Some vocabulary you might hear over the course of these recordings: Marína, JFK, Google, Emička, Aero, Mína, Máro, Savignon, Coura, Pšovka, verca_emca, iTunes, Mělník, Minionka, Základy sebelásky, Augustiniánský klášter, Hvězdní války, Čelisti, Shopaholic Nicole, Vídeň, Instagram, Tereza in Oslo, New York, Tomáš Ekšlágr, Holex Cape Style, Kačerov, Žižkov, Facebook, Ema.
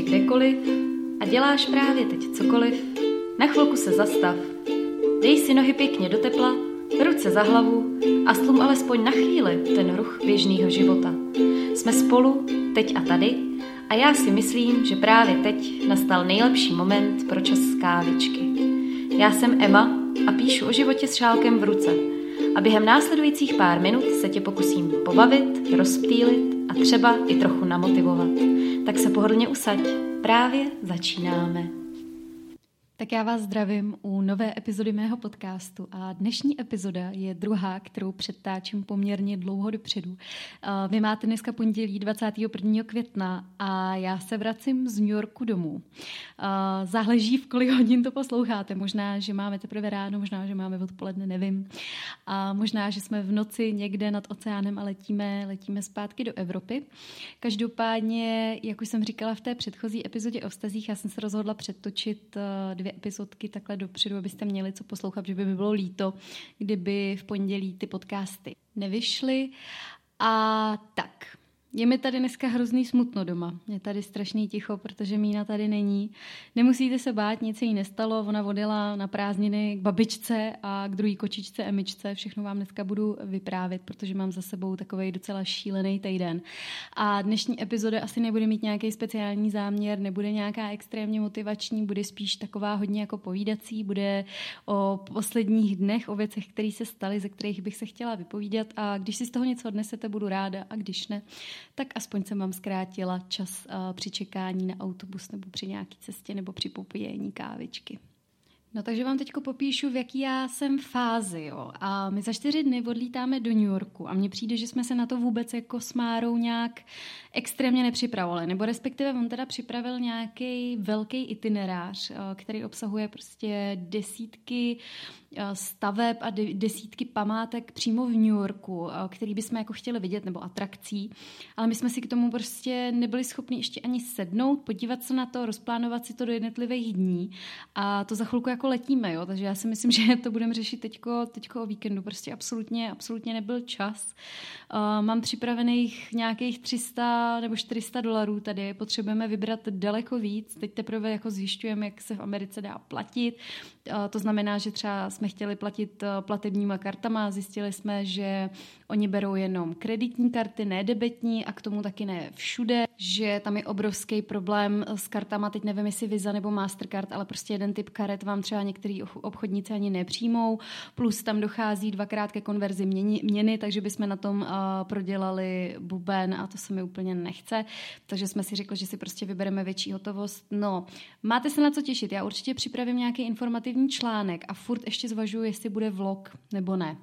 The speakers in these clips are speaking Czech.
či kdekoliv a děláš právě teď cokoliv, na chvilku se zastav. Dej si nohy pěkně do tepla, ruce za hlavu a stlum alespoň na chvíli ten ruch běžného života. Jsme spolu, teď a tady, a já si myslím, že právě teď nastal nejlepší moment pro čas kávičky. Já jsem Ema a píšu o životě s šálkem v ruce. A během následujících pár minut se tě pokusím pobavit, rozptýlit a třeba i trochu namotivovat. Tak se pohodlně usaď, právě začínáme. Tak já vás zdravím u nové epizody mého podcastu a dnešní epizoda je druhá, kterou předtáčím poměrně dlouho dopředu. Vy máte dneska pondělí 21. května a já se vracím z New Yorku domů. Záleží, v kolik hodin to posloucháte. Možná, že máme teprve ráno, možná, že máme odpoledne, nevím. A možná, že jsme v noci někde nad oceánem a letíme zpátky do Evropy. Každopádně, jak už jsem říkala v té předchozí epizodě o vztazích, já jsem se rozhodla předtočit dvě epizodky takhle dopředu, abyste měli co poslouchat, že by mi bylo líto, kdyby v pondělí ty podcasty nevyšly. A tak, je mi tady dneska hrozný smutno doma. Je tady strašný ticho, protože Mína tady není. Nemusíte se bát, nic se jí nestalo. Ona odjela na prázdniny k babičce a k druhý kočičce Emičce. Všechno vám dneska budu vyprávět, protože mám za sebou takovej docela šílený týden. A dnešní epizoda asi nebude mít nějaký speciální záměr, nebude nějaká extrémně motivační, bude spíš taková hodně jako povídací, bude o posledních dnech, o věcech, které se staly, ze kterých bych se chtěla vypovídat. A když si z toho něco odnesete, budu ráda, a když ne, tak aspoň jsem vám zkrátila čas při čekání na autobus nebo při nějaké cestě nebo při popíjení kávičky. No takže vám teďko popíšu, v jaký já jsem fázi. Jo. A my za 4 dny odlítáme do New Yorku a mně přijde, že jsme se na to vůbec jako s Márou nějak extrémně nepřipravovali. Nebo respektive on teda připravil nějaký velký itinerář, který obsahuje prostě desítky staveb a desítky památek přímo v New Yorku, který bychom jako chtěli vidět, nebo atrakcí. Ale my jsme si k tomu prostě nebyli schopni ještě ani sednout, podívat se na to, rozplánovat si to do jednotlivých dní. A to za chvilku jako letíme, jo? Takže já si myslím, že to budeme řešit teďko o víkendu. Prostě absolutně nebyl čas. Mám připravených nějakých 300 nebo 400 dolarů tady. Potřebujeme vybrat daleko víc. Teď teprve jako zjišťujeme, jak se v Americe dá platit. To znamená, že třeba jsme chtěli platit platebníma kartama, zjistili jsme, že oni berou jenom kreditní karty, ne debetní a k tomu taky ne všude, že tam je obrovský problém s kartama, teď nevím, jestli Visa nebo Mastercard, ale prostě jeden typ karet vám třeba některý obchodníci ani nepřijmou, plus tam dochází 2x ke konverzi měny, takže bychom na tom prodělali buben a to se mi úplně nechce, takže jsme si řekli, že si prostě vybereme větší hotovost. No, máte se na co těšit, já určitě připravím nějaký informativní článek a furt ještě zvažuji, jestli bude vlog nebo ne.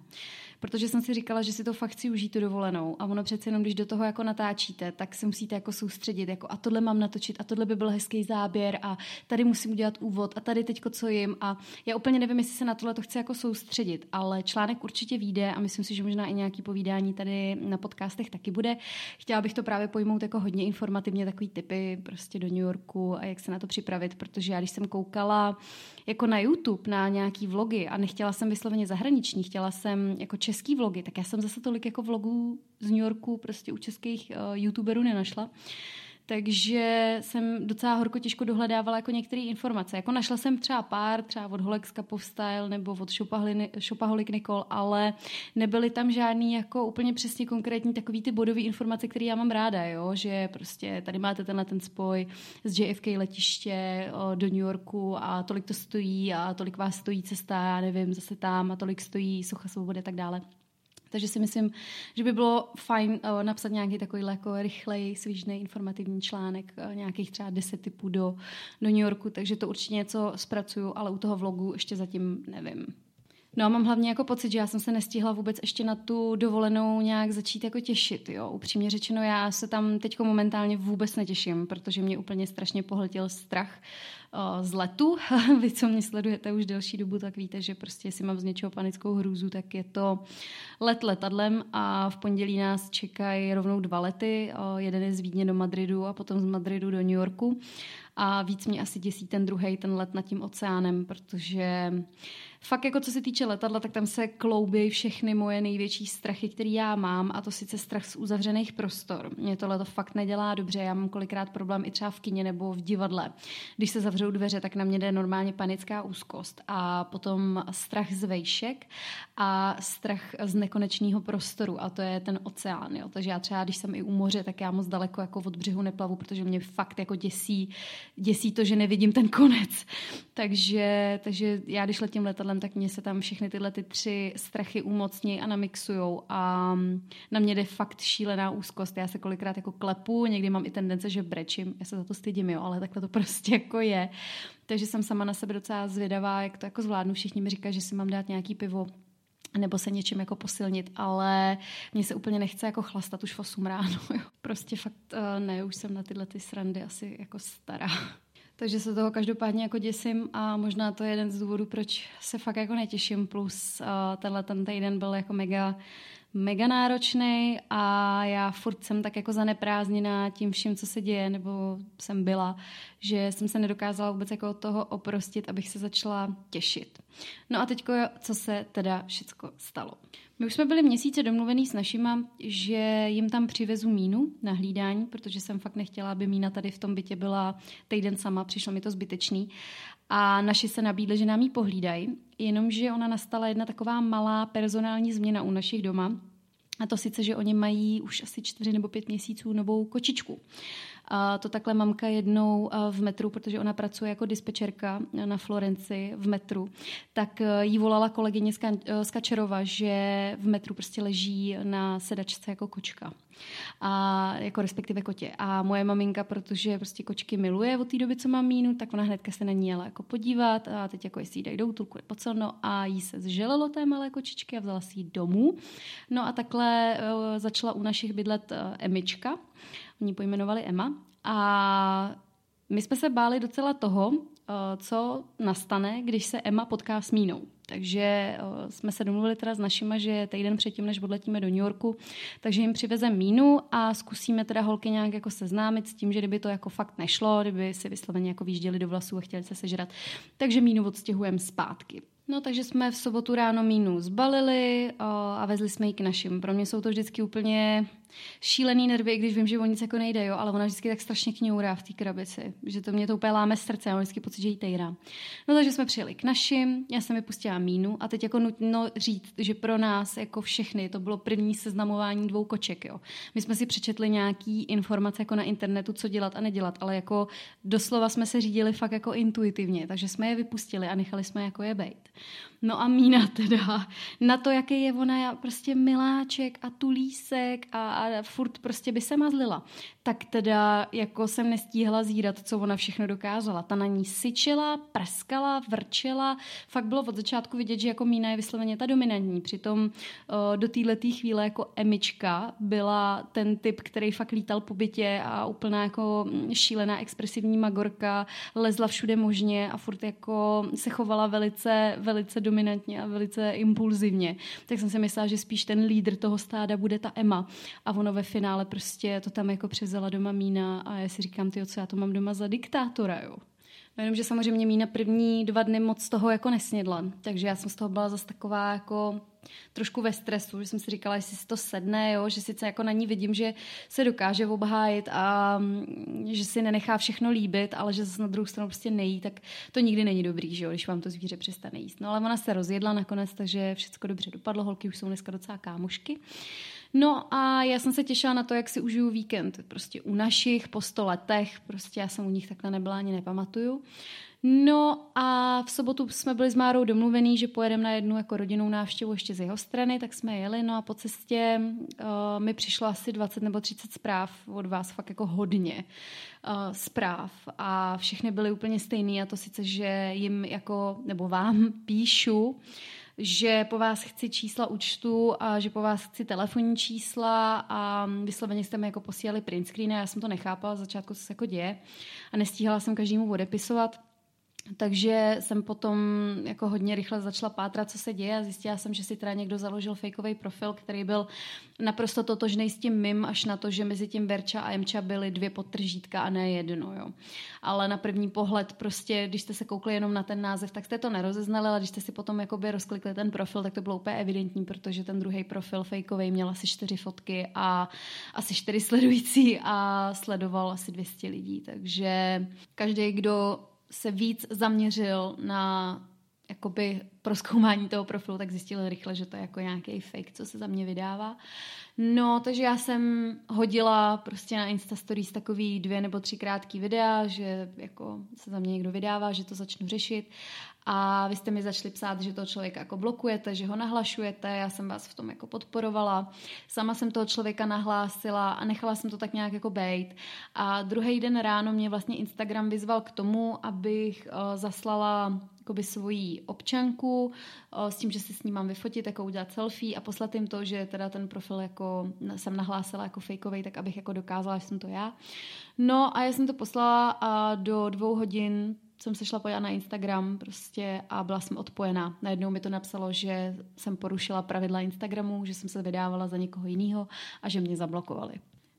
Protože jsem si říkala, že si to fakt chci užít tu dovolenou a ono přece jenom, když do toho jako natáčíte, tak se musíte jako soustředit, jako a tohle mám natočit a tohle by byl hezký záběr a tady musím udělat úvod a tady teďko co jim a já úplně nevím, jestli se na tohle to chci jako soustředit, ale článek určitě vyjde a myslím si, že možná i nějaký povídání tady na podcastech taky bude. Chtěla bych to právě pojmout jako hodně informativně, takový tipy prostě do New Yorku a jak se na to připravit, protože já když jsem koukala jako na YouTube na nějaký vlogy a nechtěla jsem vysloveně zahraniční, chtěla jsem jako český vlogy, tak já jsem zase tolik jako vlogů z New Yorku prostě u českých youtuberů nenašla. Takže jsem docela horko těžko dohledávala jako některé informace. Jako našla jsem třeba pár, třeba od Holex Cape Style nebo od Shopaholic Nicole, ale nebyly tam žádný jako úplně přesně konkrétní takový ty bodové informace, které já mám ráda, jo? Že prostě tady máte ten spoj z JFK letiště do New Yorku a tolik to stojí a tolik vás stojí cesta, já nevím, zase tam a tolik stojí Socha svobody a tak dále. Takže si myslím, že by bylo fajn napsat nějaký takovýhle jako rychlej, svížnej, informativní článek, nějakých třeba 10 tipů do New Yorku, takže to určitě něco zpracuju, ale u toho vlogu ještě zatím nevím. No a mám hlavně jako pocit, že já jsem se nestihla vůbec ještě na tu dovolenou nějak začít jako těšit, jo. Upřímně řečeno, já se tam teďko momentálně vůbec netěším, protože mě úplně strašně pohltil strach z letu. Vy, co mě sledujete už delší dobu, tak víte, že prostě jestli mám z něčeho panickou hrůzu, tak je to let letadlem a v pondělí nás čekají rovnou 2 lety. Jeden je z Vídně do Madridu a potom z Madridu do New Yorku. A víc mě asi děsí ten druhej, ten let nad tím oceánem, protože fakt jako co se týče letadla, tak tam se kloubí všechny moje největší strachy, které já mám, a to sice strach z uzavřených prostor. Mě tohle to fakt nedělá dobře, já mám kolikrát problém i třeba v kině nebo v divadle. Když se zavřou dveře, tak na mě jde normálně panická úzkost a potom strach z vejšek a strach z nekonečného prostoru, a to je ten oceán. Jo. Takže já třeba, když jsem i u moře, tak já moc daleko jako od břehu neplavu, protože mě fakt jako děsí to, že nevidím ten konec. Takže já, když letím letadlem, tak mě se tam všechny tyhle ty tři strachy umocní a namixujou a na mě jde fakt šílená úzkost. Já se kolikrát jako klepu, někdy mám i tendence, že brečím, já se za to stydím, jo, ale takhle to prostě jako je. Takže jsem sama na sebe docela zvědavá, jak to jako zvládnu. Všichni mi říkají, že si mám dát nějaký pivo nebo se něčím jako posilnit, ale mně se úplně nechce jako chlastat už v 8 ráno. Jo. Prostě fakt ne, už jsem na tyhle ty srandy asi jako stará. Takže se toho každopádně jako děsím a možná to je jeden z důvodů, proč se fakt jako netěším, plus tenhle ten týden byl jako mega náročnej a já furt jsem tak jako zaneprázdněná tím vším, co se děje, nebo jsem byla, že jsem se nedokázala vůbec jako od toho oprostit, abych se začala těšit. No a teďko, co se teda všecko stalo. My už jsme byli měsíce domluvený s našima, že jim tam přivezu Mínu na hlídání, protože jsem fakt nechtěla, aby Mína tady v tom bytě byla týden sama, přišlo mi to zbytečný. A naši se nabídli, že nám ji pohlídají, jenomže ona nastala jedna taková malá personální změna u našich doma. A to sice, že oni mají už asi 4 nebo 5 měsíců novou kočičku. A to takhle mamka jednou v metru, protože ona pracuje jako dispečerka na Florenci v metru, tak jí volala kolegyně z Kačerova, že v metru prostě leží na sedačce jako kočka. A jako respektive kotě. A moje maminka, protože prostě kočky miluje od té doby, co mám Mínu, tak ona hnedka se na ní jela jako podívat a teď jako jestli jí dají do útulku nebo co, no a jí se zželelo té malé kočičky a vzala si ji domů. No a takhle začala u našich bydlet Emička, oni pojmenovali Ema, a my jsme se báli docela toho, co nastane, když se Ema potká s Mínou. Takže jsme se domluvili teda s našima, že týden předtím, než odletíme do New Yorku, takže jim přivezeme Mínu a zkusíme teda holky nějak jako seznámit s tím, že kdyby to jako fakt nešlo, kdyby si vysloveně jako výjížděli do vlasů a chtěli se sežrat, takže Mínu odstěhujeme zpátky. No, takže jsme v sobotu ráno Mínu zbalili a vezli jsme ji k našim. Pro mě jsou to vždycky úplně šílený nervy, i když vím, že o nic jako nejde, jo, ale ona vždycky tak strašně kňourá v té krabici, že to mě to úplně láme srdce, já mám vždycky pocit, že jí tejrá. No, takže jsme přijeli k našim, já jsem vypustila Mínu a teď jako nutno říct, že pro nás jako všechny to bylo první seznamování 2 koček, jo. My jsme si přečetli nějaký informace jako na internetu, co dělat a nedělat, ale jako doslova jsme se řídili fakt jako intuitivně, takže jsme je vypustili a nechali jsme jako je bejt. No a Mína teda, na to, jaký je ona prostě miláček a tulísek a furt prostě by se mazlila, tak teda jako jsem nestíhla zírat, co ona všechno dokázala. Ta na ní syčela, prskala, vrčela, fakt bylo od začátku vidět, že jako Mína je vysloveně ta dominantní, přitom do této chvíle jako Emička byla ten typ, který fakt lítal po bytě a úplná jako šílená expresivní magorka, lezla všude možně a furt jako se chovala velice dominantně a velice impulzivně. Tak jsem si myslela, že spíš ten lídr toho stáda bude ta Ema. A ono ve finále prostě to tam jako převzala doma Mína a já si říkám, tyjo, co já to mám doma za diktátora, jo. No jenomže samozřejmě Mína první 2 dny moc toho jako nesnědla, takže já jsem z toho byla zase taková jako trošku ve stresu, že jsem si říkala, jestli si to sedne, jo, že sice jako na ní vidím, že se dokáže obhájit a že si nenechá všechno líbit, ale že zase na druhou stranu prostě nejí, tak to nikdy není dobrý, že jo, když vám to zvíře přestane jíst. No ale ona se rozjedla nakonec, takže všecko dobře dopadlo, holky už jsou dneska docela kámošky. No a já jsem se těšila na to, jak si užiju víkend, prostě u našich po 100 letech, prostě já jsem u nich takhle nebyla, ani nepamatuju. No a v sobotu jsme byli s Márou domluvený, že pojedeme na jednu jako rodinnou návštěvu ještě z jeho strany, tak jsme jeli, no a po cestě mi přišlo asi 20 nebo 30 zpráv od vás, fakt jako hodně zpráv a všechny byly úplně stejný, a to sice, že jim jako, nebo vám píšu, že po vás chci čísla účtu a že po vás chci telefonní čísla a vysloveně jste mi jako posílali print screen a já jsem to nechápala, začátku co se jako děje a nestíhala jsem každému odepisovat. Takže jsem potom jako hodně rychle začala pátrat, co se děje, a zjistila jsem, že si teda někdo založil fejkový profil, který byl naprosto totožný s tím mým, až na to, že mezi tím Verča a Emča byly 2 podtržítka a ne jedno. Jo. Ale na první pohled prostě, když jste se koukli jenom na ten název, tak jste to nerozeznali, ale když jste si potom jakoby rozklikli ten profil, tak to bylo úplně evidentní, protože ten druhý profil fejkový měl asi 4 fotky a asi 4 sledující a sledoval asi 200 lidí. Takže každý, kdo se víc zaměřil na jakoby prozkoumání toho profilu, tak zjistil rychle, že to je jako nějaký fake, co se za mě vydává. No, takže já jsem hodila prostě na Insta Stories takový 2 nebo 3 krátký videa, že jako se za mě někdo vydává, že to začnu řešit. A vy jste mi začali psát, že toho člověka jako blokujete, že ho nahlašujete. Já jsem vás v tom jako podporovala. Sama jsem toho člověka nahlásila a nechala jsem to tak nějak jako bejt. A druhý den ráno mě vlastně Instagram vyzval k tomu, abych zaslala jakoby svoji občanku s tím, že si s ním mám vyfotit, jako udělat selfie a poslat jim to, že teda ten profil jako jsem nahlásila jako fejkovej, tak abych jako dokázala, že jsem to já. No a já jsem to poslala a do 2 hodin jsem se šla pojat na Instagram prostě a byla jsem odpojená. Najednou mi to napsalo, že jsem porušila pravidla Instagramu, že jsem se vydávala za někoho jiného a že mě zablokovali.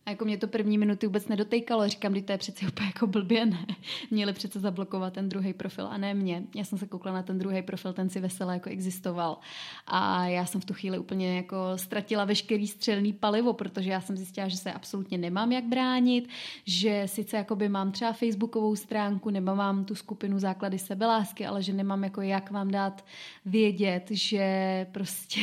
A jako mě to první minuty vůbec nedotejkalo. Říkám, že to je přece úplně jako blbě, ne. Měli přece zablokovat ten druhý profil a ne mě. Já jsem se koukla na ten druhý profil, ten si vesele jako existoval. A já jsem v tu chvíli úplně jako ztratila veškerý střelný palivo, protože já jsem zjistila, že se absolutně nemám jak bránit, že sice jakoby mám třeba facebookovou stránku, nebo mám tu skupinu Základy sebelásky, ale že nemám jako jak vám dát vědět, že prostě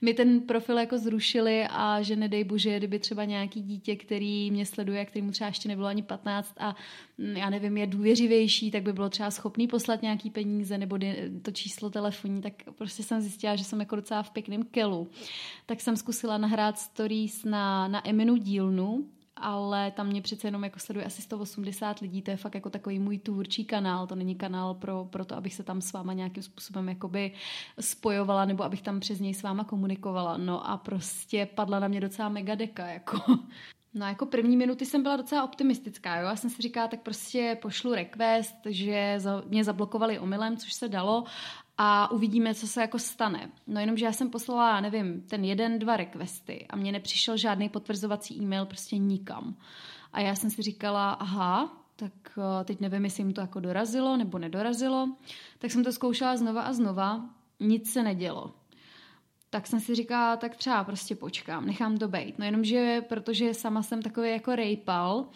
mi ten profil jako zrušili a že nedej bože, kdyby třeba nějaký dítě, který mě sleduje, kterýmu třeba ještě nebylo ani 15 a já nevím, je důvěřivější, tak by bylo třeba schopný poslat nějaký peníze nebo to číslo telefonní, tak prostě jsem zjistila, že jsem jako docela v pěkném kelu. Tak jsem zkusila nahrát stories na Eminu dílnu, ale tam mě přece jenom jako sleduje asi 180 lidí, to je fakt jako takový můj tvůrčí kanál, to není kanál pro to, abych se tam s váma nějakým způsobem jakoby spojovala, nebo abych tam přes něj s váma komunikovala, no a prostě padla na mě docela mega deka, jako. No jako první minuty jsem byla docela optimistická, jo, já jsem si říkala, tak prostě pošlu request, že mě zablokovali omylem, což se dalo, a uvidíme, co se jako stane. No jenomže já jsem poslala, nevím, ten 1, 2 requesty a mně nepřišel žádný potvrzovací e-mail prostě nikam. A já jsem si říkala, aha, tak teď nevím, jestli jim to jako dorazilo nebo nedorazilo. Tak jsem to zkoušela znova a znova, nic se nedělo. Tak jsem si říkala, tak třeba prostě počkám, nechám to bejt. No jenomže, protože sama jsem takový jako rejpal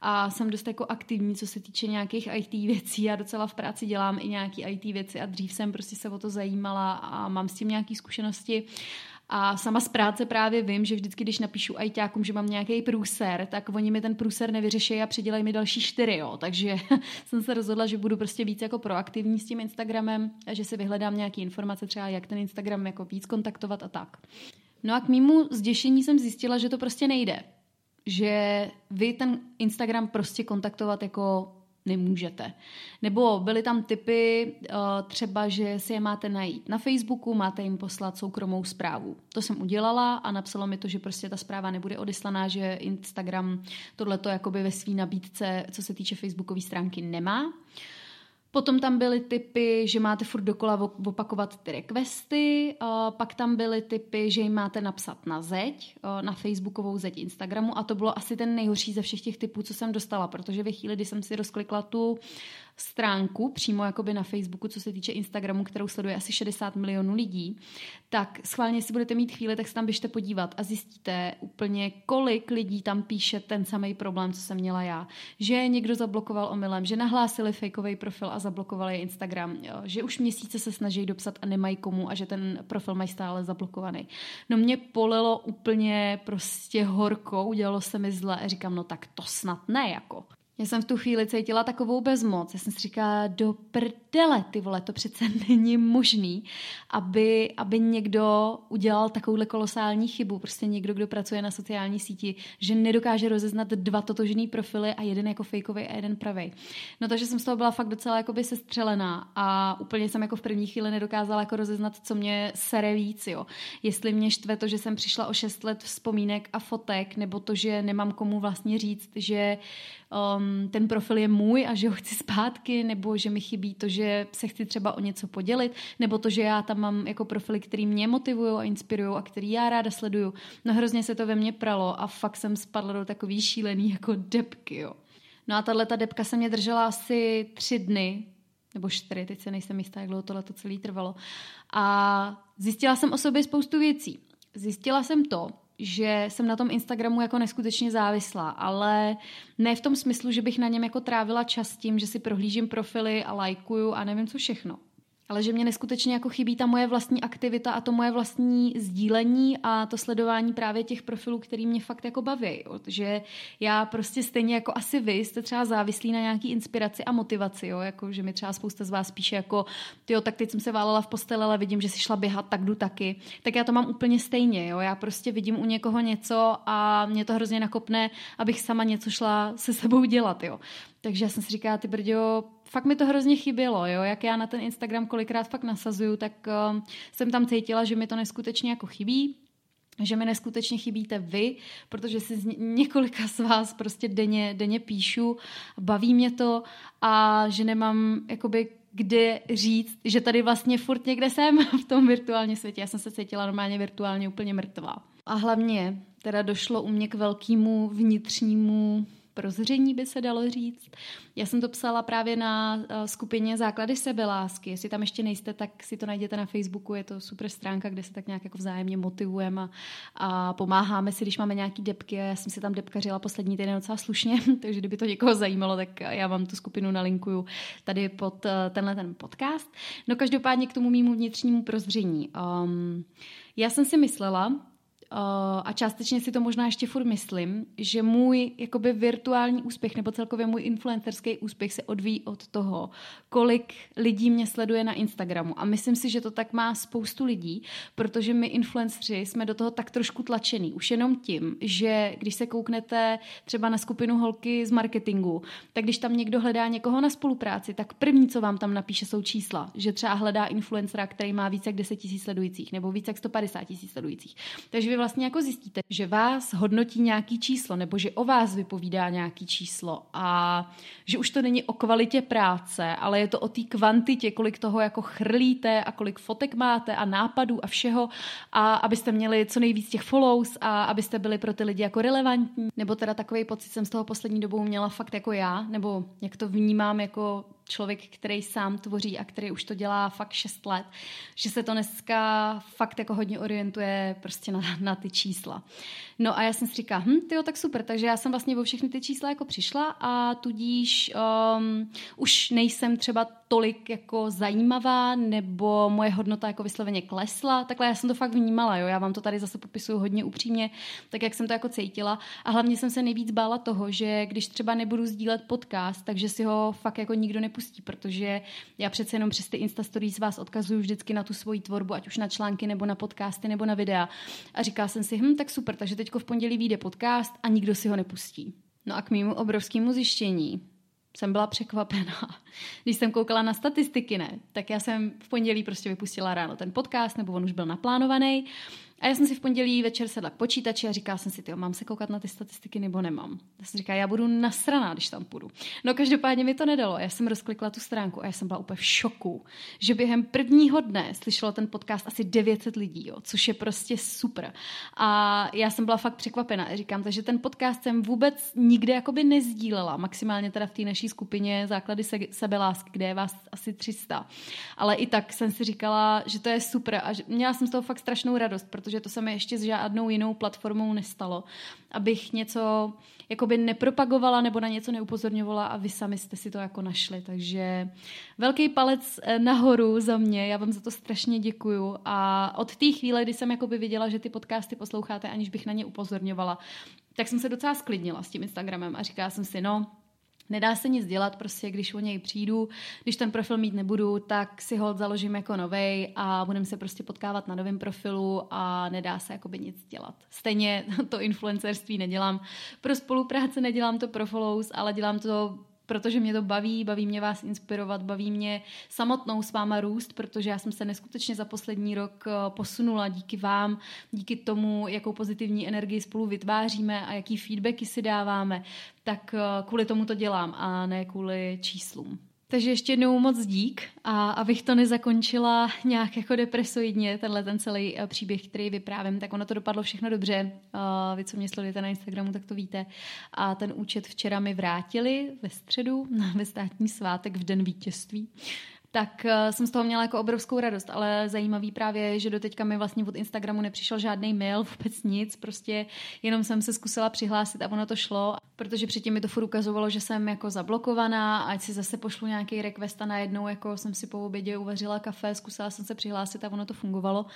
a jsem dost jako aktivní, co se týče nějakých IT věcí. Já docela v práci dělám i nějaký IT věci a dřív jsem prostě se o to zajímala a mám s tím nějaký zkušenosti. A sama z práce právě vím, že vždycky, když napíšu ajťákům, že mám nějaký průser, tak oni mi ten průser nevyřeší a přidělají mi další 4, jo. Takže jsem se rozhodla, že budu prostě víc jako proaktivní s tím Instagramem, že si vyhledám nějaké informace třeba, jak ten Instagram jako víc kontaktovat a tak. No a k mému zděšení jsem zjistila, že to prostě nejde. Že vy ten Instagram prostě kontaktovat jako nemůžete. Nebo byly tam tipy třeba, že si je máte najít na Facebooku, máte jim poslat soukromou zprávu. To jsem udělala a napsalo mi to, že prostě ta zpráva nebude odeslaná, že Instagram tohleto jakoby ve svý nabídce, co se týče facebookové stránky, nemá. Potom tam byly tipy, že máte furt dokola opakovat ty requesty, pak tam byly tipy, že jim máte napsat na zeď, na facebookovou zeď Instagramu, a to bylo asi ten nejhorší ze všech těch tipů, co jsem dostala, protože ve chvíli, kdy jsem si rozklikla tu stránku přímo jakoby na Facebooku, co se týče Instagramu, kterou sleduje asi 60 milionů lidí, tak schválně, jestli budete mít chvíli, tak se tam běžte podívat a zjistíte úplně, kolik lidí tam píše ten samej problém, co jsem měla já. Že někdo zablokoval omylem, že nahlásili fejkovej profil a zablokovali Instagram, jo, že už měsíce se snaží dopsat a nemají komu a že ten profil mají stále zablokovaný. No mě polilo úplně prostě horko, udělalo se mi zle a říkám, no tak to snad ne, jako. Já jsem v tu chvíli cítila takovou bezmoc. Já jsem si říkala, do prdele, ty vole, to přece není možný, aby někdo udělal takovouhle kolosální chybu. Prostě někdo, kdo pracuje na sociální síti, že nedokáže rozeznat 2 totožný profily a jeden jako fejkovej a jeden pravej. No takže jsem z toho byla fakt docela jakoby sestřelená a úplně jsem jako v první chvíli nedokázala jako rozeznat, co mě sere víc, jo. Jestli mě štve to, že jsem přišla o 6 let vzpomínek a fotek, nebo to, že nemám komu vlastně říct, že ten profil je můj a že ho chci zpátky, nebo že mi chybí to, že se chci třeba o něco podělit, nebo to, že já tam mám jako profily, který mě motivují a inspirují a který já ráda sleduju. No hrozně se to ve mně pralo a fakt jsem spadla do takový šílený jako depky, jo. No a tato depka se mě držela asi 3 dny, nebo 4, teď se nejsem jistá, jak dlouho tohleto celý trvalo. A zjistila jsem o sobě spoustu věcí. Zjistila jsem to, že jsem na tom Instagramu jako neskutečně závislá, ale ne v tom smyslu, že bych na něm jako trávila čas tím, že si prohlížím profily a lajkuju a nevím co všechno. Ale že mě neskutečně jako chybí ta moje vlastní aktivita a to moje vlastní sdílení a to sledování právě těch profilů, který mě fakt jako baví. Že já prostě stejně jako asi vy jste třeba závislí na nějaký inspiraci a motivaci, jo? Jako, že mi třeba spousta z vás píše jako tyjo, tak teď jsem se válela v posteli, ale vidím, že si šla běhat, tak jdu taky. Tak já to mám úplně stejně, jo? Já prostě vidím u někoho něco a mě to hrozně nakopne, abych sama něco šla se sebou dělat, jo? Takže já jsem si říkala, ty brďo, fakt mi to hrozně chybělo, jo? Jak já na ten Instagram kolikrát fakt nasazuju, tak jsem tam cítila, že mi to neskutečně jako chybí, že mi neskutečně chybíte vy, protože si několika z vás prostě denně píšu, baví mě to a že nemám jakoby kde říct, že tady vlastně furt někde jsem v tom virtuálním světě. Já jsem se cítila normálně virtuálně úplně mrtvá. A hlavně teda došlo u mě k velkému vnitřnímu prozření by se dalo říct. Já jsem to psala právě na skupině Základy sebelásky. Jestli tam ještě nejste, tak si to najděte na Facebooku. Je to super stránka, kde se tak nějak jako vzájemně motivujeme a pomáháme si, když máme nějaký depky. Já jsem si tam depkařila poslední týden docela slušně, takže kdyby to někoho zajímalo, tak já vám tu skupinu nalinkuju tady pod tenhle ten podcast. No každopádně k tomu mému vnitřnímu prozření. Já jsem si myslela, a částečně si to možná ještě furt myslím, že můj jakoby virtuální úspěch nebo celkově můj influencerský úspěch se odvíjí od toho, kolik lidí mě sleduje na Instagramu. A myslím si, že to tak má spoustu lidí, protože my influenceři jsme do toho tak trošku tlačený. Už jenom tím, že když se kouknete třeba na skupinu Holky z marketingu, tak když tam někdo hledá někoho na spolupráci, tak první, co vám tam napíše, jsou čísla. Že třeba hledá influencera, který má více jak 10 000 sledujících nebo více jak 150 000 sledujících. Takže vlastně jako zjistíte, že vás hodnotí nějaký číslo, nebo že o vás vypovídá nějaký číslo a že už to není o kvalitě práce, ale je to o té kvantitě, kolik toho jako chrlíte a kolik fotek máte a nápadů a všeho a abyste měli co nejvíc těch follows a abyste byli pro ty lidi jako relevantní. Nebo teda takovej pocit jsem z toho poslední dobou měla fakt jako já, nebo jak to vnímám jako člověk, který sám tvoří a který už to dělá fakt 6 let, že se to dneska fakt jako hodně orientuje prostě na ty čísla. No a já jsem si říkala, tyjo, tak super, takže já jsem vlastně o všechny ty čísla jako přišla a tudíž už nejsem třeba tolik jako zajímavá nebo moje hodnota jako vysloveně klesla. Takhle já jsem to fakt vnímala, jo, já vám to tady zase popisuju hodně upřímně, tak jak jsem to jako cítila a hlavně jsem se nejvíc bála toho, že když třeba nebudu sdílet podcast, takže si ho fakt jako nikdo nepustí, protože já přece jenom přes ty Insta Stories vás odkazuju vždycky na tu svoji tvorbu, ať už na články nebo na podcasty nebo na videa. A říkala jsem si, tak super, takže teďko v pondělí vyjde podcast a nikdo si ho nepustí. No a k mému obrovskému zjištění jsem byla překvapená. Když jsem koukala na statistiky, ne, tak já jsem v pondělí prostě vypustila ráno ten podcast, nebo on už byl naplánovaný. A já jsem si v pondělí večer sedla k počítači a říkala jsem si, tyjo, mám se koukat na ty statistiky nebo nemám. Já jsem říkala, já budu nasraná, když tam půjdu. No každopádně mi to nedalo. Já jsem rozklikla tu stránku a já jsem byla úplně v šoku, že během prvního dne slyšelo ten podcast asi 900 lidí, jo, což je prostě super. A já jsem byla fakt překvapená. Říkám, takže ten podcast jsem vůbec nikde jakoby nezdílela, maximálně teda v té naší skupině Základy sebelásky, kde je vás asi 300. Ale i tak jsem si říkala, že to je super a měla jsem z toho fakt strašnou radost, protože to se mi ještě s žádnou jinou platformou nestalo, abych něco jakoby nepropagovala nebo na něco neupozorňovala a vy sami jste si to jako našli, takže velký palec nahoru za mě, já vám za to strašně děkuju a od té chvíle, kdy jsem jakoby viděla, že ty podcasty posloucháte, aniž bych na ně upozorňovala, tak jsem se docela sklidnila s tím Instagramem a říkala jsem si, no, nedá se nic dělat, prostě když o něj přijdu, když ten profil mít nebudu, tak si ho založím jako novej a budeme se prostě potkávat na novém profilu a nedá se jakoby nic dělat. Stejně to influencerství nedělám pro spolupráce, nedělám to pro follows, ale dělám to protože mě to baví, baví mě vás inspirovat, baví mě samotnou s váma růst, protože já jsem se neskutečně za poslední rok posunula díky vám, díky tomu, jakou pozitivní energii spolu vytváříme a jaký feedbacky si dáváme, tak kvůli tomu to dělám a ne kvůli číslům. Takže ještě jednou moc dík a abych to nezakončila nějak jako depresoidně, tenhle ten celý příběh, který vyprávím, tak ono to dopadlo všechno dobře. Vy, co mě sledujete na Instagramu, tak to víte. A ten účet včera mi vrátili ve středu, ve státní svátek, v den vítězství. Tak jsem z toho měla jako obrovskou radost, ale zajímavý právě, že doteďka mi vlastně od Instagramu nepřišel žádný mail, vůbec nic, prostě jenom jsem se zkusila přihlásit a ono to šlo, protože předtím mi to furt ukazovalo, že jsem jako zablokovaná, ať si zase pošlu nějaký request a najednou jako jsem si po obědě uvařila kafe, zkusila jsem se přihlásit a ono to fungovalo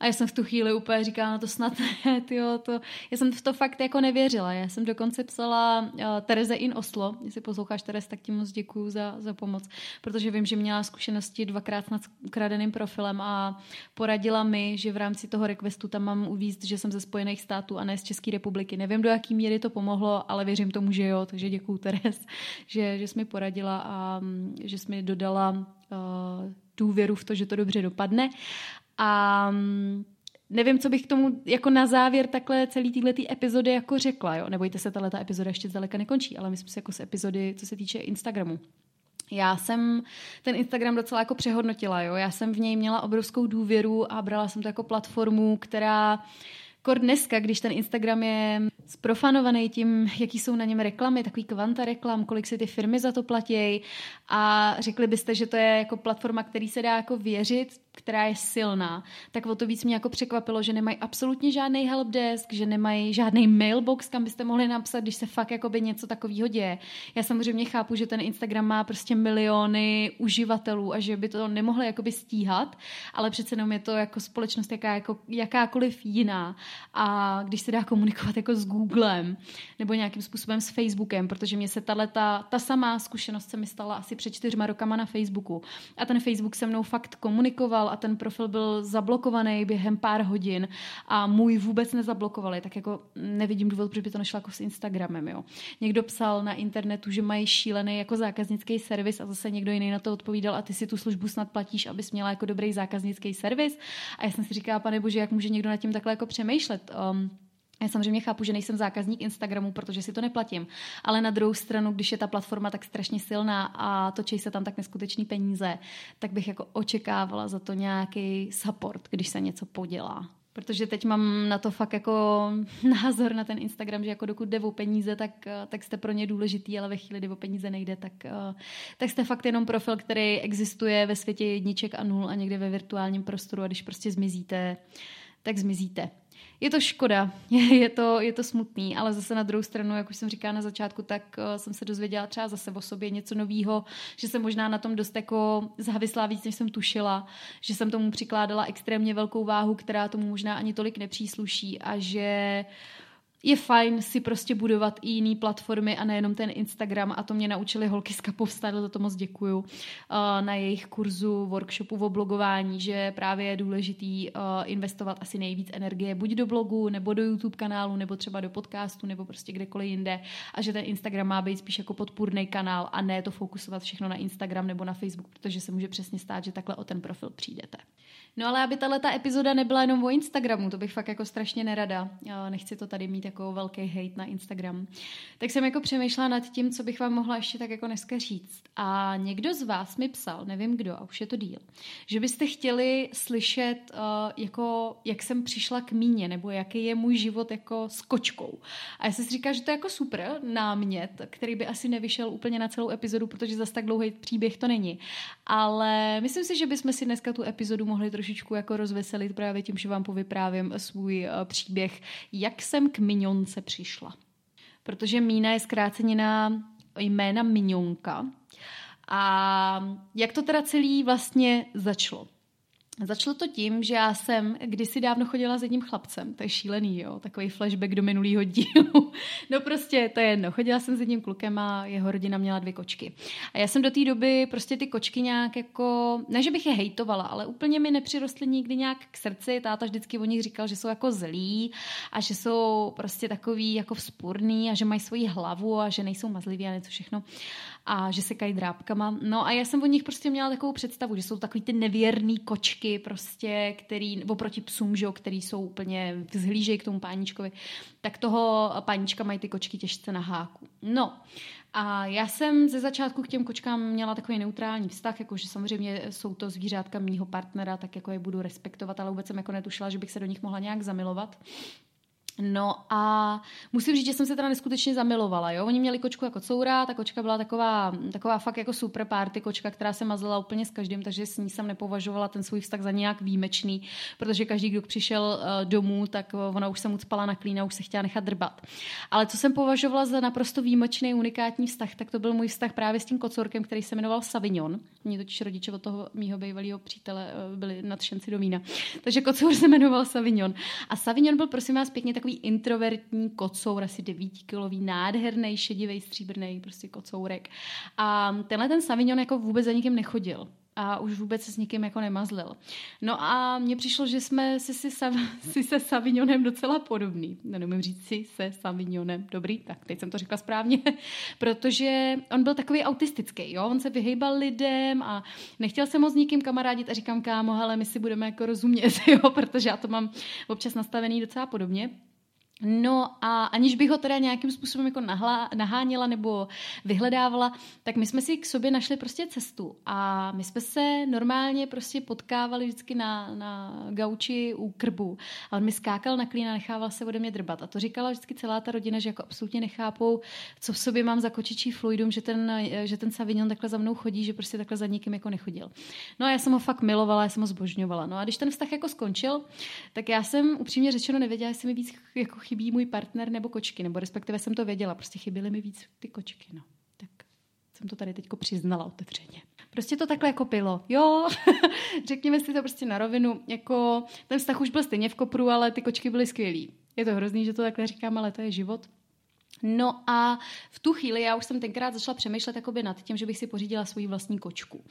a já jsem v tu chvíli úplně říkala, no to snad ne, tyjo, to... já jsem v to fakt jako nevěřila, já jsem dokonce psala Tereze in Oslo, jestli posloucháš Terez, tak ti moc děkuju za pomoc, protože vím, že měla zkušenosti dvakrát nad ukradeným profilem a poradila mi, že v rámci toho requestu tam mám uvízt, že jsem ze Spojených států a ne z České republiky. Nevím, do jaký míry to pomohlo, ale věřím tomu, že jo, takže děkuju, Teres, že jsi mi poradila a že jsi mi dodala důvěru v to, že to dobře dopadne. A nevím, co bych k tomu jako na závěr takhle celý této epizody jako řekla. Jo? Nebojte se, tato epizoda ještě zdaleka nekončí, ale myslím si jako z epizody, co se týče Instagramu. Já jsem ten Instagram docela jako přehodnotila, jo? Já jsem v něj měla obrovskou důvěru a brala jsem to jako platformu, která kor dneska, když ten Instagram je zprofanovaný tím, jaký jsou na něm reklamy, takový kvanta reklam, kolik si ty firmy za to platí a řekli byste, že to je jako platforma, který se dá jako věřit, která je silná, tak o to víc mě jako překvapilo, že nemají absolutně žádný helpdesk, že nemají žádný mailbox, kam byste mohli napsat, když se fakt jakoby něco takového děje. Já samozřejmě chápu, že ten Instagram má prostě miliony uživatelů a že by to nemohli jakoby stíhat, ale přece jenom je to jako společnost jakákoliv jiná. A když se dá komunikovat jako s Googlem nebo nějakým způsobem s Facebookem, protože mě se ta samá zkušenost se mi stala asi před 4 rokama na Facebooku. A ten Facebook se mnou fakt komunikoval a ten profil byl zablokovaný během pár hodin a můj vůbec nezablokovali, tak jako nevidím důvod, proč by to nešlo jako s Instagramem. Jo. Někdo psal na internetu, že mají šílený jako zákaznický servis a zase někdo jiný na to odpovídal a ty si tu službu snad platíš, abys měla jako dobrý zákaznický servis. A já jsem si říkala, pane bože, jak může někdo nad tím takhle jako přemýšlet. Já samozřejmě chápu, že nejsem zákazník Instagramu, protože si to neplatím, ale na druhou stranu, když je ta platforma tak strašně silná a točí se tam tak neskutečný peníze, tak bych jako očekávala za to nějaký support, když se něco podělá. Protože teď mám na to fakt jako názor na ten Instagram, že jako dokud jde o peníze, tak jste pro ně důležitý, ale ve chvíli, kdy o peníze nejde, tak jste fakt jenom profil, který existuje ve světě jedniček a nul a někde ve virtuálním prostoru a když prostě zmizíte, tak zmizíte. Je to škoda, je to smutný, ale zase na druhou stranu, jak už jsem říkala na začátku, tak jsem se dozvěděla třeba zase o sobě něco novýho, že jsem možná na tom dost jako závislá víc, než jsem tušila, že jsem tomu přikládala extrémně velkou váhu, která tomu možná ani tolik nepřísluší a že je fajn si prostě budovat i jiný platformy a nejenom ten Instagram a to mě naučily holky z Kapo v Statu, za to moc děkuju, na jejich kurzu, workshopu o blogování, že právě je důležitý investovat asi nejvíc energie buď do blogu, nebo do YouTube kanálu, nebo třeba do podcastu, nebo prostě kdekoliv jinde a že ten Instagram má být spíš jako podpůrný kanál a ne to fokusovat všechno na Instagram nebo na Facebook, protože se může přesně stát, že takhle o ten profil přijdete. No ale aby tahleta epizoda nebyla jenom o Instagramu, to bych fakt jako strašně nerada. Nechci to tady mít jako velký hejt na Instagram. Tak jsem jako přemýšlela nad tím, co bych vám mohla ještě tak jako dneska říct. A někdo z vás mi psal, nevím kdo, a už je to díl, že byste chtěli slyšet, jako jak jsem přišla k Míně, nebo jaký je můj život jako s kočkou. A já jsem si říkala, že to je jako super námět, který by asi nevyšel úplně na celou epizodu, protože zas tak dlouhý příběh to není. Ale myslím si, že bychom si dneska tu epizodu mohli trošičku jako rozveselit právě tím, že vám povyprávím svůj příběh, jak jsem k Minionce přišla. Protože Mína je zkrácenina jména Minionka. A jak to teda celý vlastně začalo? Začalo to tím, že já jsem kdysi dávno chodila s jedním chlapcem, to je šílený, jo, takový flashback do minulýho dílu, no prostě to je jedno, chodila jsem s jedním klukem a jeho rodina měla 2 kočky a já jsem do té doby prostě ty kočky nějak jako, ne že bych je hejtovala, ale úplně mi nepřirostly nikdy nějak k srdci, táta vždycky o nich říkal, že jsou jako zlí a že jsou prostě takový jako vzpůrný a že mají svoji hlavu a že nejsou mazliví a něco všechno a že se kají drápkama, no a já jsem o nich prostě měla takovou představu, že jsou takový ty nevěrný kočky, prostě, který, oproti psům, že jo, který jsou úplně vzhlížejí k tomu páničkovi, tak toho pánička mají ty kočky těžce na háku. No a já jsem ze začátku k těm kočkám měla takový neutrální vztah, jakože samozřejmě jsou to zvířátka mýho partnera, tak jako je budu respektovat, ale vůbec jsem jako netušila, že bych se do nich mohla nějak zamilovat. No a musím říct, že jsem se teda neskutečně zamilovala, jo. Oni měli kočku jako Coura, ta kočka byla taková fakt jako super party kočka, která se mazlila úplně s každým, takže s ní jsem nepovažovala ten svůj vztah za nějak výjimečný, protože každý, kdo přišel domů, tak ona už se mu cpala na klína, už se chtěla nechat drbat. Ale co jsem považovala za naprosto výjimečný, unikátní vztah, tak to byl můj vztah právě s tím kocourkem, který se jmenoval Savignon. Mně totiž rodiče od toho mýho bývalého přítele byli nadšenci do vína. Takže kocour se jmenoval Savignon. A Savignon byl, prosím vás, pěkně takový introvertní kocour, asi 9kilový, nádherný, šedivý, stříbrný prostě kocourek. A tenhle ten Savignon jako vůbec za nikým nechodil. A už vůbec se s nikým jako nemazlil. No a mně přišlo, že jsme si se Savignonem docela podobný. Nemůžu říct si se Savignonem. Dobrý, tak teď jsem to řekla správně. Protože on byl takový autistický, jo? On se vyhejbal lidem a nechtěl se moc s nikým kamarádit a říkám, kámo, ale my si budeme jako rozumět, jo? Protože já to mám občas nastavený docela podobně. No a aniž bych ho teda nějakým způsobem jako naháněla nebo vyhledávala, tak my jsme si k sobě našli prostě cestu a my jsme se normálně prostě potkávali vždycky na gauči u krbu a on mi skákal na klín a nechával se ode mě drbat a to říkala vždycky celá ta rodina, že jako absolutně nechápou, co v sobě mám za kočičí fluidum, že ten Savignon takhle za mnou chodí, že prostě takhle za nikým jako nechodil. No a já jsem ho fakt milovala, já jsem ho zbožňovala. No a když ten vztah jako skončil, tak já jsem upřímně řečeno nevěděla, jestli mi víc jako chybí můj partner nebo kočky, nebo respektive jsem to věděla, prostě chyběly mi víc ty kočky, no. Tak jsem to tady teďko přiznala otevřeně. Prostě to takhle jako pilo, jo, řekněme si to prostě na rovinu, jako ten vztah už byl stejně v kopru, ale ty kočky byly skvělý. Je to hrozný, že to takhle říkám, ale to je život. No a v tu chvíli já už jsem tenkrát začala přemýšlet jakoby nad tím, že bych si pořídila svoji vlastní kočku.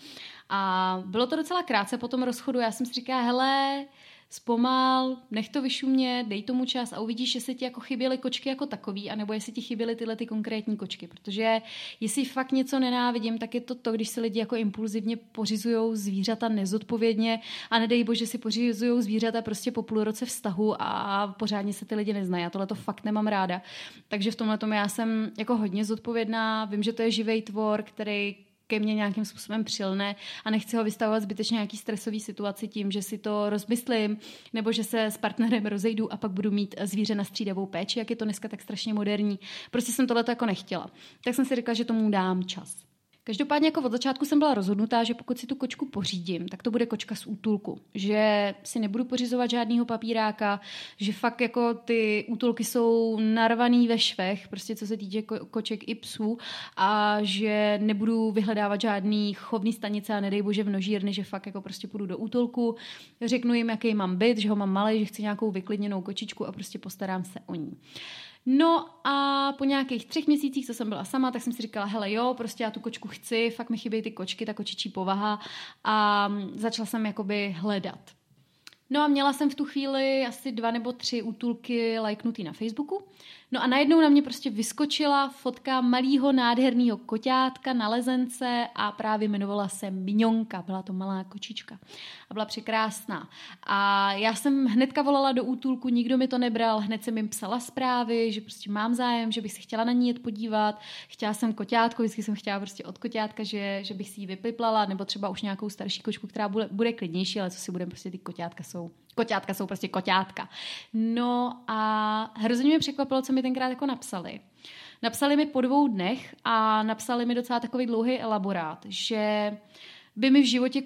A bylo to docela krátce po tom rozchodu, já jsem si říkala, hele, zpomal, nech to vyšumět, dej tomu čas a uvidíš, jestli ti jako chyběly kočky jako takový, anebo jestli ti chyběly tyhle ty konkrétní kočky, protože jestli fakt něco nenávidím, tak je to, když se lidi jako impulzivně pořizujou zvířata nezodpovědně a nedej bože si pořizujou zvířata prostě po půl roce vztahu a pořádně se ty lidi neznají. Já tohle to fakt nemám ráda. Takže v tomhle tomu já jsem jako hodně zodpovědná, vím, že to je živej tvor, který ke mně nějakým způsobem přilne a nechci ho vystavovat zbytečně nějaký stresový situaci tím, že si to rozmyslím nebo že se s partnerem rozejdu a pak budu mít zvíře na střídavou péči, jak je to dneska tak strašně moderní. Prostě jsem tohleto jako nechtěla. Tak jsem si řekla, že tomu dám čas. Každopádně jako od začátku jsem byla rozhodnutá, že pokud si tu kočku pořídím, tak to bude kočka z útulku, že si nebudu pořizovat žádného papíráka, že fakt jako ty útulky jsou narvaný ve švech, prostě co se týče koček i psů a že nebudu vyhledávat žádný chovný stanice a nedej bože v množírny, že fakt jako prostě půjdu do útulku, řeknu jim, jaký mám byt, že ho mám malej, že chci nějakou vyklidněnou kočičku a prostě postarám se o ní. No a po nějakých 3 měsících, co jsem byla sama, tak jsem si říkala, hele jo, prostě já tu kočku chci, fakt mi chybějí ty kočky, ta kočičí povaha a začala jsem jakoby hledat. No a měla jsem v tu chvíli asi 2 nebo 3 útulky lajknutý na Facebooku. No a najednou na mě prostě vyskočila fotka malého nádherného koťátka na lezence a právě jmenovala se Minionka, byla to malá kočička a byla překrásná. A já jsem hnedka volala do útulku, nikdo mi to nebral, hned jsem jim psala zprávy, že prostě mám zájem, že bych se chtěla na ní jet podívat, chtěla jsem koťátko, vždycky jsem chtěla prostě od koťátka, že bych si ji vypiplala, nebo třeba už nějakou starší kočku, která bude klidnější, ale co si budeme, prostě ty koťátka jsou. Koťátka jsou prostě koťátka. No a hrozně mě překvapilo, co mi tenkrát jako napsali. Napsali mi po 2 dnech a napsali mi docela takový dlouhý elaborát, že by mi v životě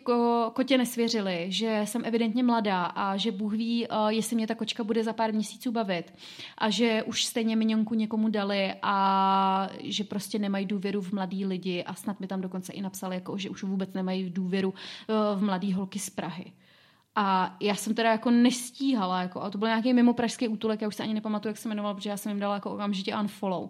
kotě nesvěřili, že jsem evidentně mladá a že Bůh ví, jestli mě ta kočka bude za pár měsíců bavit a že už stejně Minionku někomu dali a že prostě nemají důvěru v mladý lidi a snad mi tam dokonce i napsali, jako, že už vůbec nemají důvěru v mladý holky z Prahy. A já jsem teda jako nestíhala, jako, a to byl nějaký mimopražský útulek, já už se ani nepamatuju, jak se jmenoval, protože já jsem jim dala jako okamžitě unfollow.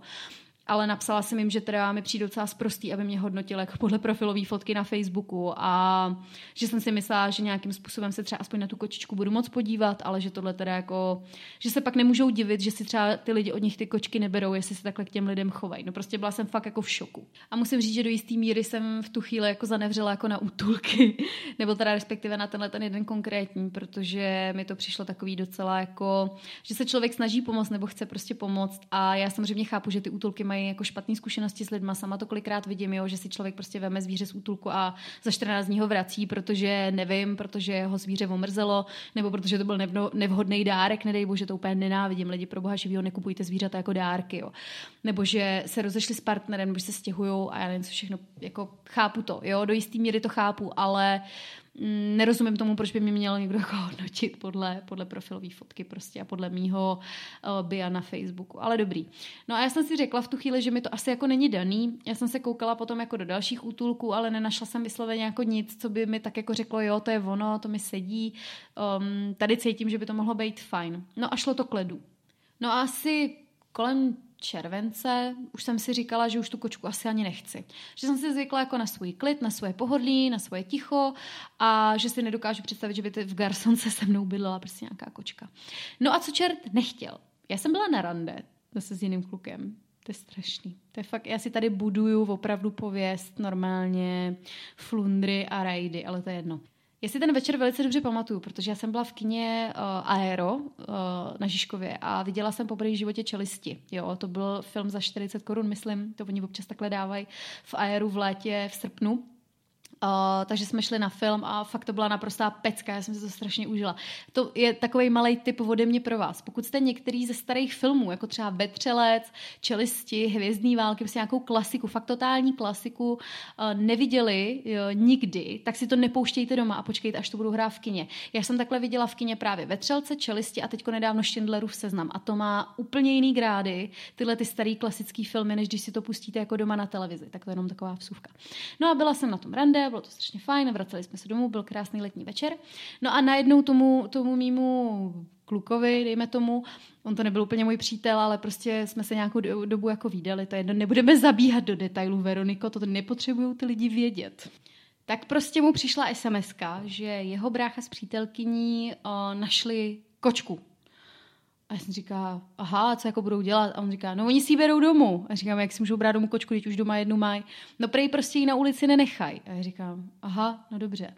Ale napsala jsem jim, že teda mi přijde docela sprostý, aby mě hodnotili jako podle profilové fotky na Facebooku a že jsem si myslela, že nějakým způsobem se třeba aspoň na tu kočičku budu moc podívat, ale že tohle teda jako, že se pak nemůžou divit, že si třeba ty lidi od nich ty kočky neberou, jestli se takhle k těm lidem chovají. No prostě byla jsem fakt jako v šoku. A musím říct, že do jistý míry jsem v tu chvíli jako zanevřela jako na útulky, nebo teda respektive na tenhle ten jeden konkrétní, protože mi to přišlo takový docela jako, že se člověk snaží pomoct nebo chce prostě pomoct a já samozřejmě chápu, že ty útulky mají jako špatné zkušenosti s lidma. Sama to kolikrát vidím, jo, že si člověk prostě veme zvíře z útulku a za 14 dní ho vrací, protože nevím, protože ho zvíře omrzelo, nebo protože to byl nevhodný dárek, nedej bože, to úplně nenávidím. Lidi pro boha živýho, nekupujte zvířata jako dárky, jo. Nebo že se rozešli s partnerem, nebo že se stěhujou a já nevím, co všechno, jako chápu to, jo, do jistý míry to chápu, ale nerozumím tomu, proč by mě měl někdo jako hodnotit podle profilové fotky prostě a podle mýho bia na Facebooku, ale dobrý. No a já jsem si řekla v tu chvíli, že mi to asi jako není daný, já jsem se koukala potom jako do dalších útulků, ale nenašla jsem vysloveně jako nic, co by mi tak jako řeklo, jo, to je ono, to mi sedí, tady cítím, že by to mohlo být fajn. No a šlo to k ledu. No a asi kolem července už jsem si říkala, že už tu kočku asi ani nechci. Že jsem si zvykla jako na svůj klid, na svoje pohodlí, na svoje ticho a že si nedokážu představit, že by v garsonce se mnou bydlela prostě nějaká kočka. No a co čert nechtěl? Já jsem byla na rande zase s jiným klukem. To je strašný. To je fakt, já si tady buduju opravdu pověst normálně flundry a rajdy, ale to je jedno. Já si ten večer velice dobře pamatuju, protože já jsem byla v kině Aero na Žižkově a viděla jsem poprvé v životě Čelisti. Jo, to byl film za 40 korun, myslím, to oni občas takhle dávají v Aeru v létě, v srpnu. Takže jsme šli na film a fakt to byla naprostá pecka, já jsem se to strašně užila. To je takovej malej tip ode mě pro vás. Pokud jste některý ze starých filmů, jako třeba Vetřelec, Čelisti, Hvězdní války, prostě nějakou klasiku, fakt totální klasiku, neviděli nikdy, tak si to nepouštějte doma a počkejte, až to budou hrát v kině. Já jsem takhle viděla v kině právě Vetřelce, Čelisti a teďko nedávno Schindlerův seznam. A to má úplně jiný grády, tyhle ty starý klasický filmy, než když si to pustíte jako doma na televizi. Tak to je jenom taková vsuvka. No a byla jsem na tom rande, bylo to strašně fajn, vraceli jsme se domů, byl krásný letní večer. No a najednou tomu mýmu klukovi, dejme tomu, on to nebyl úplně můj přítel, ale prostě jsme se nějakou dobu jako vídali, to jedno, nebudeme zabíhat do detailů, Veroniko, to nepotřebují ty lidi vědět. Tak prostě mu přišla SMS-ka, že jeho brácha s přítelkyní našli kočku. A já jsem říká, aha, co jako budou dělat? A on říká, no oni si ji berou domů. A říkám, jak si můžou brát domů kočku, když už doma jednu mají? No prej prostě ji na ulici nenechaj. A já říkám, aha, no dobře.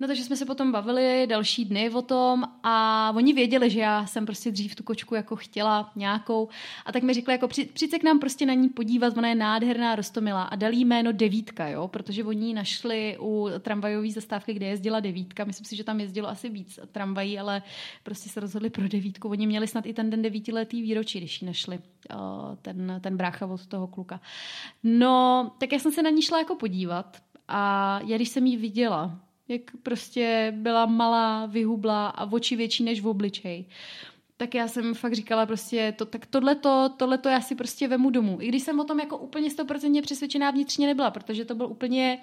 No takže jsme se potom bavili další dny o tom a oni věděli, že já jsem prostě dřív tu kočku jako chtěla nějakou a tak mi řekla, jako přijď se k nám prostě na ní podívat, ona je nádherná, roztomilá a dali jí jméno Devítka, jo, protože oni ji našli u tramvajové zastávky, kde jezdila Devítka, myslím si, že tam jezdilo asi víc tramvají, ale prostě se rozhodli pro Devítku, oni měli snad i ten den 9letý výročí, když ji našli, ten brácha od toho kluka. No, tak já jsem se na ní šla jako podívat a já když jsem ji viděla, jak prostě byla malá, vyhublá a oči větší než v obličej. Tak já jsem fakt říkala prostě, tak tohleto já si prostě vemu domů. I když jsem o tom jako úplně 100% přesvědčená vnitřně nebyla, protože to byl úplně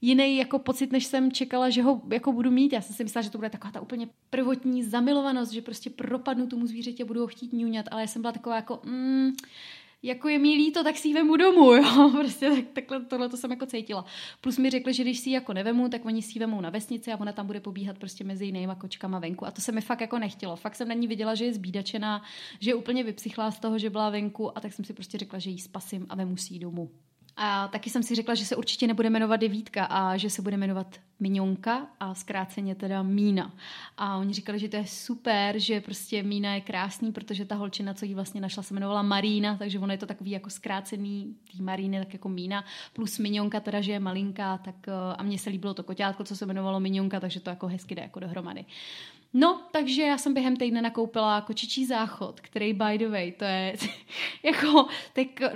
jiný jako pocit, než jsem čekala, že ho jako budu mít. Já jsem si myslela, že to bude taková ta úplně prvotní zamilovanost, že prostě propadnu tomu zvířeti a budu ho chtít ňuňat, ale já jsem byla taková jako jako je mi líto, tak si ji vemu domů, jo, prostě takhle tohle to jsem jako cítila. Plus mi řekli, že když si ji jako nevemu, tak oni si ji vemou na vesnici a ona tam bude pobíhat prostě mezi jinýma kočkama venku a to se mi fakt jako nechtělo. Fakt jsem na ní viděla, že je zbídačená, že je úplně vypsychlá z toho, že byla venku a tak jsem si prostě řekla, že ji spasím a vemu si ji domů. A taky jsem si řekla, že se určitě nebude jmenovat Devítka a že se bude jmenovat Minionka a zkráceně teda Mína. A oni říkali, že to je super, že prostě Mína je krásný, protože ta holčina, co jí vlastně našla, se jmenovala Marína, takže ono je to takový jako zkrácený tý Maríny, tak jako Mína, plus Minionka teda, že je malinká, tak a mně se líbilo to koťátko, co se jmenovalo Minionka, takže to jako hezky jde jako dohromady. No, takže já jsem během týdne nakoupila kočičí záchod, který by the way, to je jako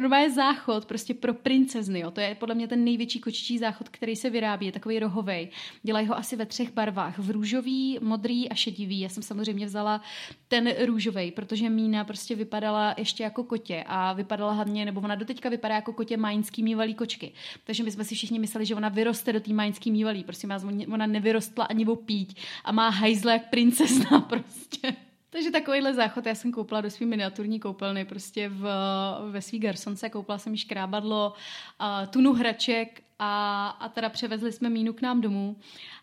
normálně záchod prostě pro princezny, jo. To je podle mě ten největší kočičí záchod, který se vyrábí, je takovej rohovej. Dělají ho asi ve třech barvách. V růžový, modrý a šedivý. Já jsem samozřejmě vzala ten růžovej, protože Mína prostě vypadala ještě jako kotě a vypadala hlavně, nebo ona doteďka vypadá jako kotě májinský mývalý kočky. Takže my jsme si všichni mysleli, že ona vyroste do té májinský mývalý. Prostě ona nevyrostla ani o píď a má hajzle jak princezna prostě. Takže takovýhle záchod já jsem koupila do svý miniaturní koupelny, prostě ve svý garsonce, koupila jsem jí škrábadlo, tunu hraček a teda převezli jsme Mínu k nám domů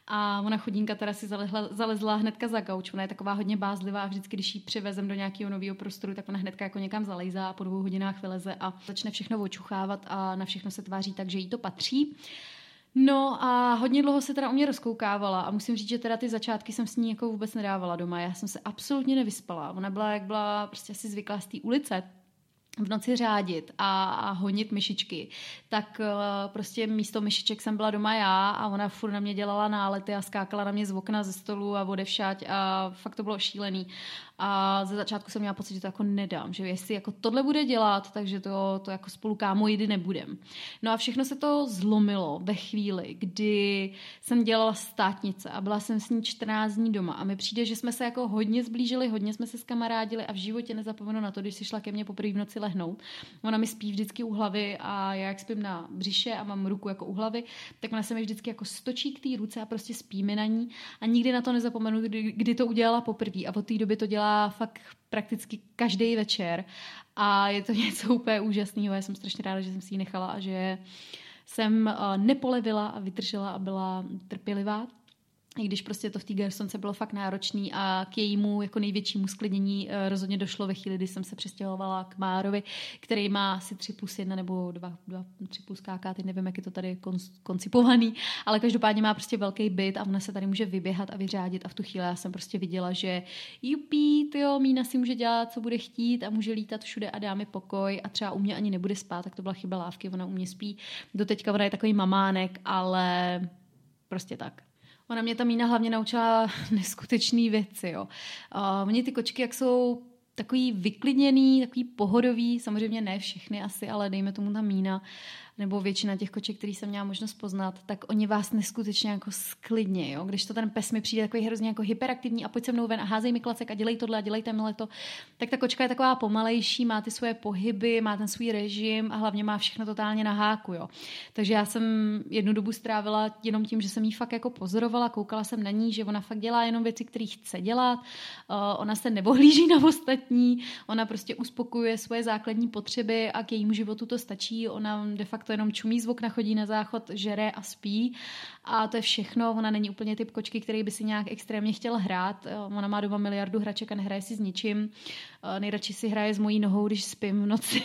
a ona chudinka teda si zalezla hnedka za gauč, ona je taková hodně bázlivá a vždycky, když ji přivezem do nějakého nového prostoru, tak ona hnedka jako někam zalejzá a po 2 hodinách vyleze a začne všechno očuchávat a na všechno se tváří tak, že jí to patří. No a hodně dlouho se teda o mě rozkoukávala a musím říct, že teda ty začátky jsem s ní jako vůbec nedávala doma. Já jsem se absolutně nevyspala. Ona byla, jak byla prostě asi zvyklá z té ulice v noci řádit a honit myšičky. Tak prostě místo myšiček jsem byla doma já a ona furt na mě dělala nálety a skákala na mě z okna, ze stolu a odevšať a fakt to bylo šílený. A ze začátku jsem měla pocit, že to jako nedám, že jestli jako tohle bude dělat, takže to jako spolu kámo jedy nebudem. No a všechno se to zlomilo ve chvíli, kdy jsem dělala státnice a byla jsem s ní 14 dní doma a mi přijde, že jsme se jako hodně zblížili, hodně jsme se skamarádili a v životě nezapomenu na to, když si šla ke mně poprvé v noci lehnout. Ona mi spí vždycky u hlavy a já jak spím na břiše a mám ruku jako u hlavy, tak ona se mi vždycky jako stočí k té ruce a prostě spíme na ní a nikdy na to nezapomenu, kdy to udělala poprvé a od té doby to dělá fakt prakticky každý večer a je to něco úplně úžasného. Já jsem strašně ráda, že jsem si ji nechala a že jsem nepolevila a vydržela a byla trpělivá. I když prostě to v té garsonce bylo fakt náročný a k jejímu jako největšímu sklidnění rozhodně došlo ve chvíli, kdy jsem se přestěhovala k Márovi, který má asi 3+1 nebo 2, 3+ káká, teď nevím, jak je to tady koncipovaný, ale každopádně má prostě velký byt a ona se tady může vyběhat a vyřádit a v tu chvíli já jsem prostě viděla, že jupí, tyjo, Mína si může dělat, co bude chtít a může lítat všude a dá mi pokoj a třeba u mě ani nebude spát, tak to byla chyba lávky, ona u mě spí. Doteďka ona je takový mamánek, ale prostě tak. Ona mě ta Mína hlavně naučila neskutečné věci. Jo. Mně ty kočky, jak jsou takový vyklidněný, takový pohodový, samozřejmě ne všechny asi, ale dejme tomu ta Mína, nebo většina těch koček, který jsem měla možnost poznat, tak oni vás neskutečně jako sklidně, jo. Když to ten pes mi přijde takový hrozně jako hyperaktivní a pojď se mnou ven a házej mi klacek a dělej tohle a dělej tamhle to, tak ta kočka je taková pomalejší, má ty svoje pohyby, má ten svůj režim a hlavně má všechno totálně na háku, jo. Takže já jsem jednu dobu strávila jenom tím, že jsem jí fakt jako pozorovala, koukala jsem na ní, že ona fakt dělá jenom věci, které chce dělat. Ona se neohlíží na ostatní, ona prostě uspokojuje svoje základní potřeby a k jejímu životu to stačí. Ona de facto jenom čumí z okna, chodí na záchod, žere a spí a to je všechno. Ona není úplně typ kočky, který by si nějak extrémně chtěla hrát. Ona má doma miliardu hraček a nehraje si s ničím. Nejradši si hraje s mojí nohou, když spím v noci.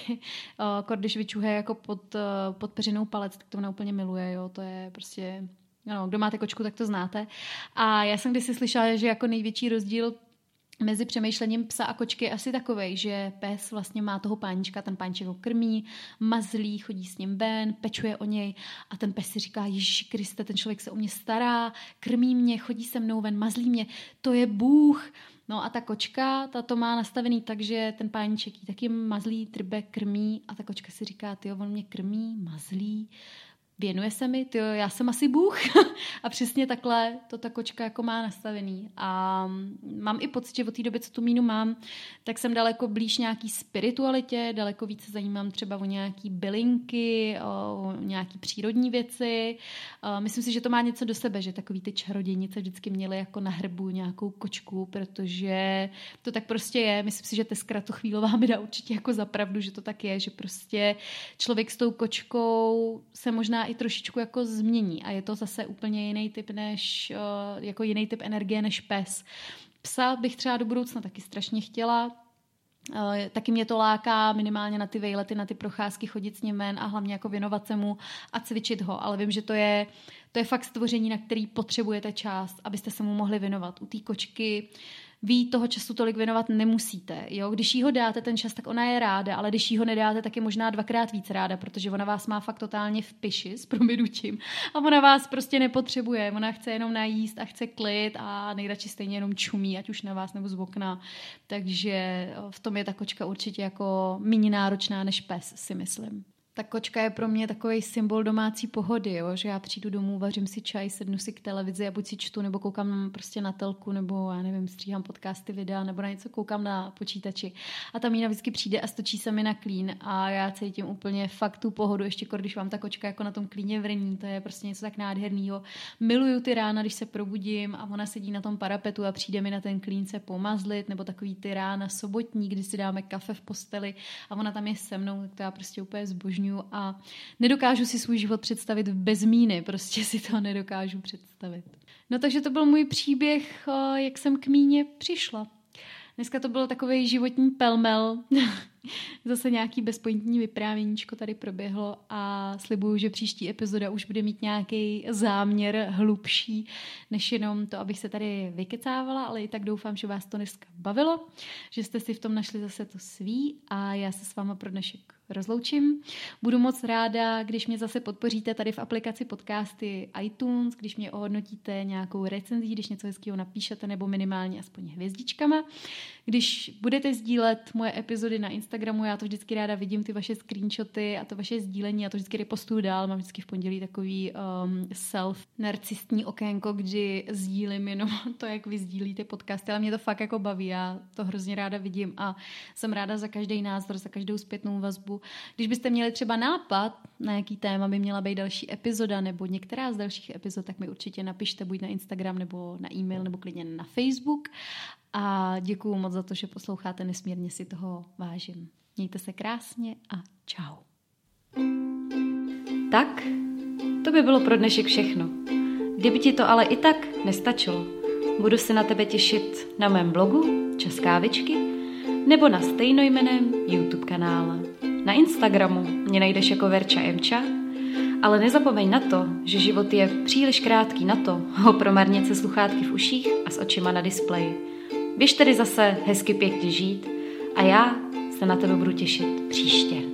Když vyčuhá jako pod peřinou palec, tak to ona úplně miluje. Jo? To je prostě... No, kdo máte kočku, tak to znáte. A já jsem kdysi slyšela, že jako největší rozdíl mezi přemýšlením psa a kočky je asi takovej, že pes vlastně má toho pánička, ten pániček ho krmí, mazlí, chodí s ním ven, pečuje o něj a ten pes si říká, Ježíši Kriste, ten člověk se o mě stará, krmí mě, chodí se mnou ven, mazlí mě, to je Bůh. No a ta kočka, ta to má nastavený tak, že ten pániček jí taky mazlí, trbe, krmí a ta kočka si říká, tyjo, on mě krmí, mazlí, věnuje se mi, tyjo, já jsem asi Bůh. A přesně takhle to ta kočka jako má nastavený. A mám i pocit, že od té doby, co tu Mínu mám, tak jsem daleko blíž nějaký spiritualitě, daleko více zajímám třeba o nějaký bylinky, o nějaký přírodní věci. Myslím si, že to má něco do sebe, že takový ty čarodějnice vždycky měly jako na hrbu nějakou kočku, protože to tak prostě je. Myslím si, že ta zkratochvílová mi dá určitě jako zapravdu, že to tak je, že prostě člověk s tou kočkou se možná i trošičku jako změní a je to zase úplně jiný typ než jako jiný typ energie než pes. Psa bych třeba do budoucna taky strašně chtěla. Taky mě to láká minimálně na ty vejlety, na ty procházky chodit s ním ven a hlavně jako věnovat se mu a cvičit ho, ale vím, že to je fakt stvoření, na který potřebujete čas, abyste se mu mohli věnovat. U té kočky vy toho času tolik věnovat nemusíte. Jo? Když jí ho dáte ten čas, tak ona je ráda, ale když jí ho nedáte, tak je možná 2x víc ráda, protože ona vás má fakt totálně v piši s prominutím a ona vás prostě nepotřebuje. Ona chce jenom najíst a chce klid a nejradši stejně jenom čumí, ať už na vás nebo z okna. Takže v tom je ta kočka určitě jako méně náročná než pes, si myslím. Ta kočka je pro mě takový symbol domácí pohody, jo? Že já přijdu domů, vařím si čaj, sednu si k televizi a buď si čtu, nebo koukám prostě na telku, nebo já nevím, stříhám podcasty, videa, nebo na něco koukám na počítači. A ta Mína vždycky přijde a stočí se mi na klín a já cítím úplně fakt tu pohodu, ještě když vám ta kočka jako na tom klíně vrní, to je prostě něco tak nádherného. Miluju ty rána, když se probudím a ona sedí na tom parapetu a přijde mi na ten klín se pomazlit, nebo takový ty rána sobotní, kdy si dáme kafe v posteli a ona tam je se mnou, tak to já prostě úplně zbožňuji. A nedokážu si svůj život představit bez Míny, prostě si to nedokážu představit. No takže to byl můj příběh, jak jsem k Míně přišla. Dneska to byl takovej životní pelmel, zase nějaký bezpointní vyprávěníčko tady proběhlo a slibuju, že příští epizoda už bude mít nějaký záměr hlubší, než jenom to, abych se tady vykecávala, ale i tak doufám, že vás to dneska bavilo, že jste si v tom našli zase to svý a já se s váma pro dnešek rozloučím. Budu moc ráda, když mě zase podpoříte tady v aplikaci podcasty iTunes, když mě ohodnotíte nějakou recenzí, když něco hezkýho napíšete nebo minimálně aspoň hvězdičkama. Když budete sdílet moje epizody na Instagramu, já to vždycky ráda vidím, ty vaše screenshoty a to vaše sdílení, já to vždycky repostuju dál, mám vždycky v pondělí takový self-narcistní okénko, kdy sdílím jenom to, jak vy sdílíte podcasty, ale mě to fakt jako baví, já to hrozně ráda vidím a jsem ráda za každý názor, za každou zpětnou vazbu. Když byste měli třeba nápad, na jaký téma by měla být další epizoda nebo některá z dalších epizod, tak mi určitě napište buď na Instagram nebo na e-mail nebo klidně na Facebook. A děkuju moc za to, že posloucháte, nesmírně si toho vážím. Mějte se krásně a čau. Tak, to by bylo pro dnešek všechno. Kdyby ti to ale i tak nestačilo, budu se na tebe těšit na mém blogu Čas kávičky nebo na stejnojmenném YouTube kanále. Na Instagramu mě najdeš jako verca_emca, ale nezapomeň na to, že život je příliš krátký na to ho promarnit se sluchátky v uších a s očima na displeji. Běž tedy zase hezky pěkně žít a já se na tebe budu těšit příště.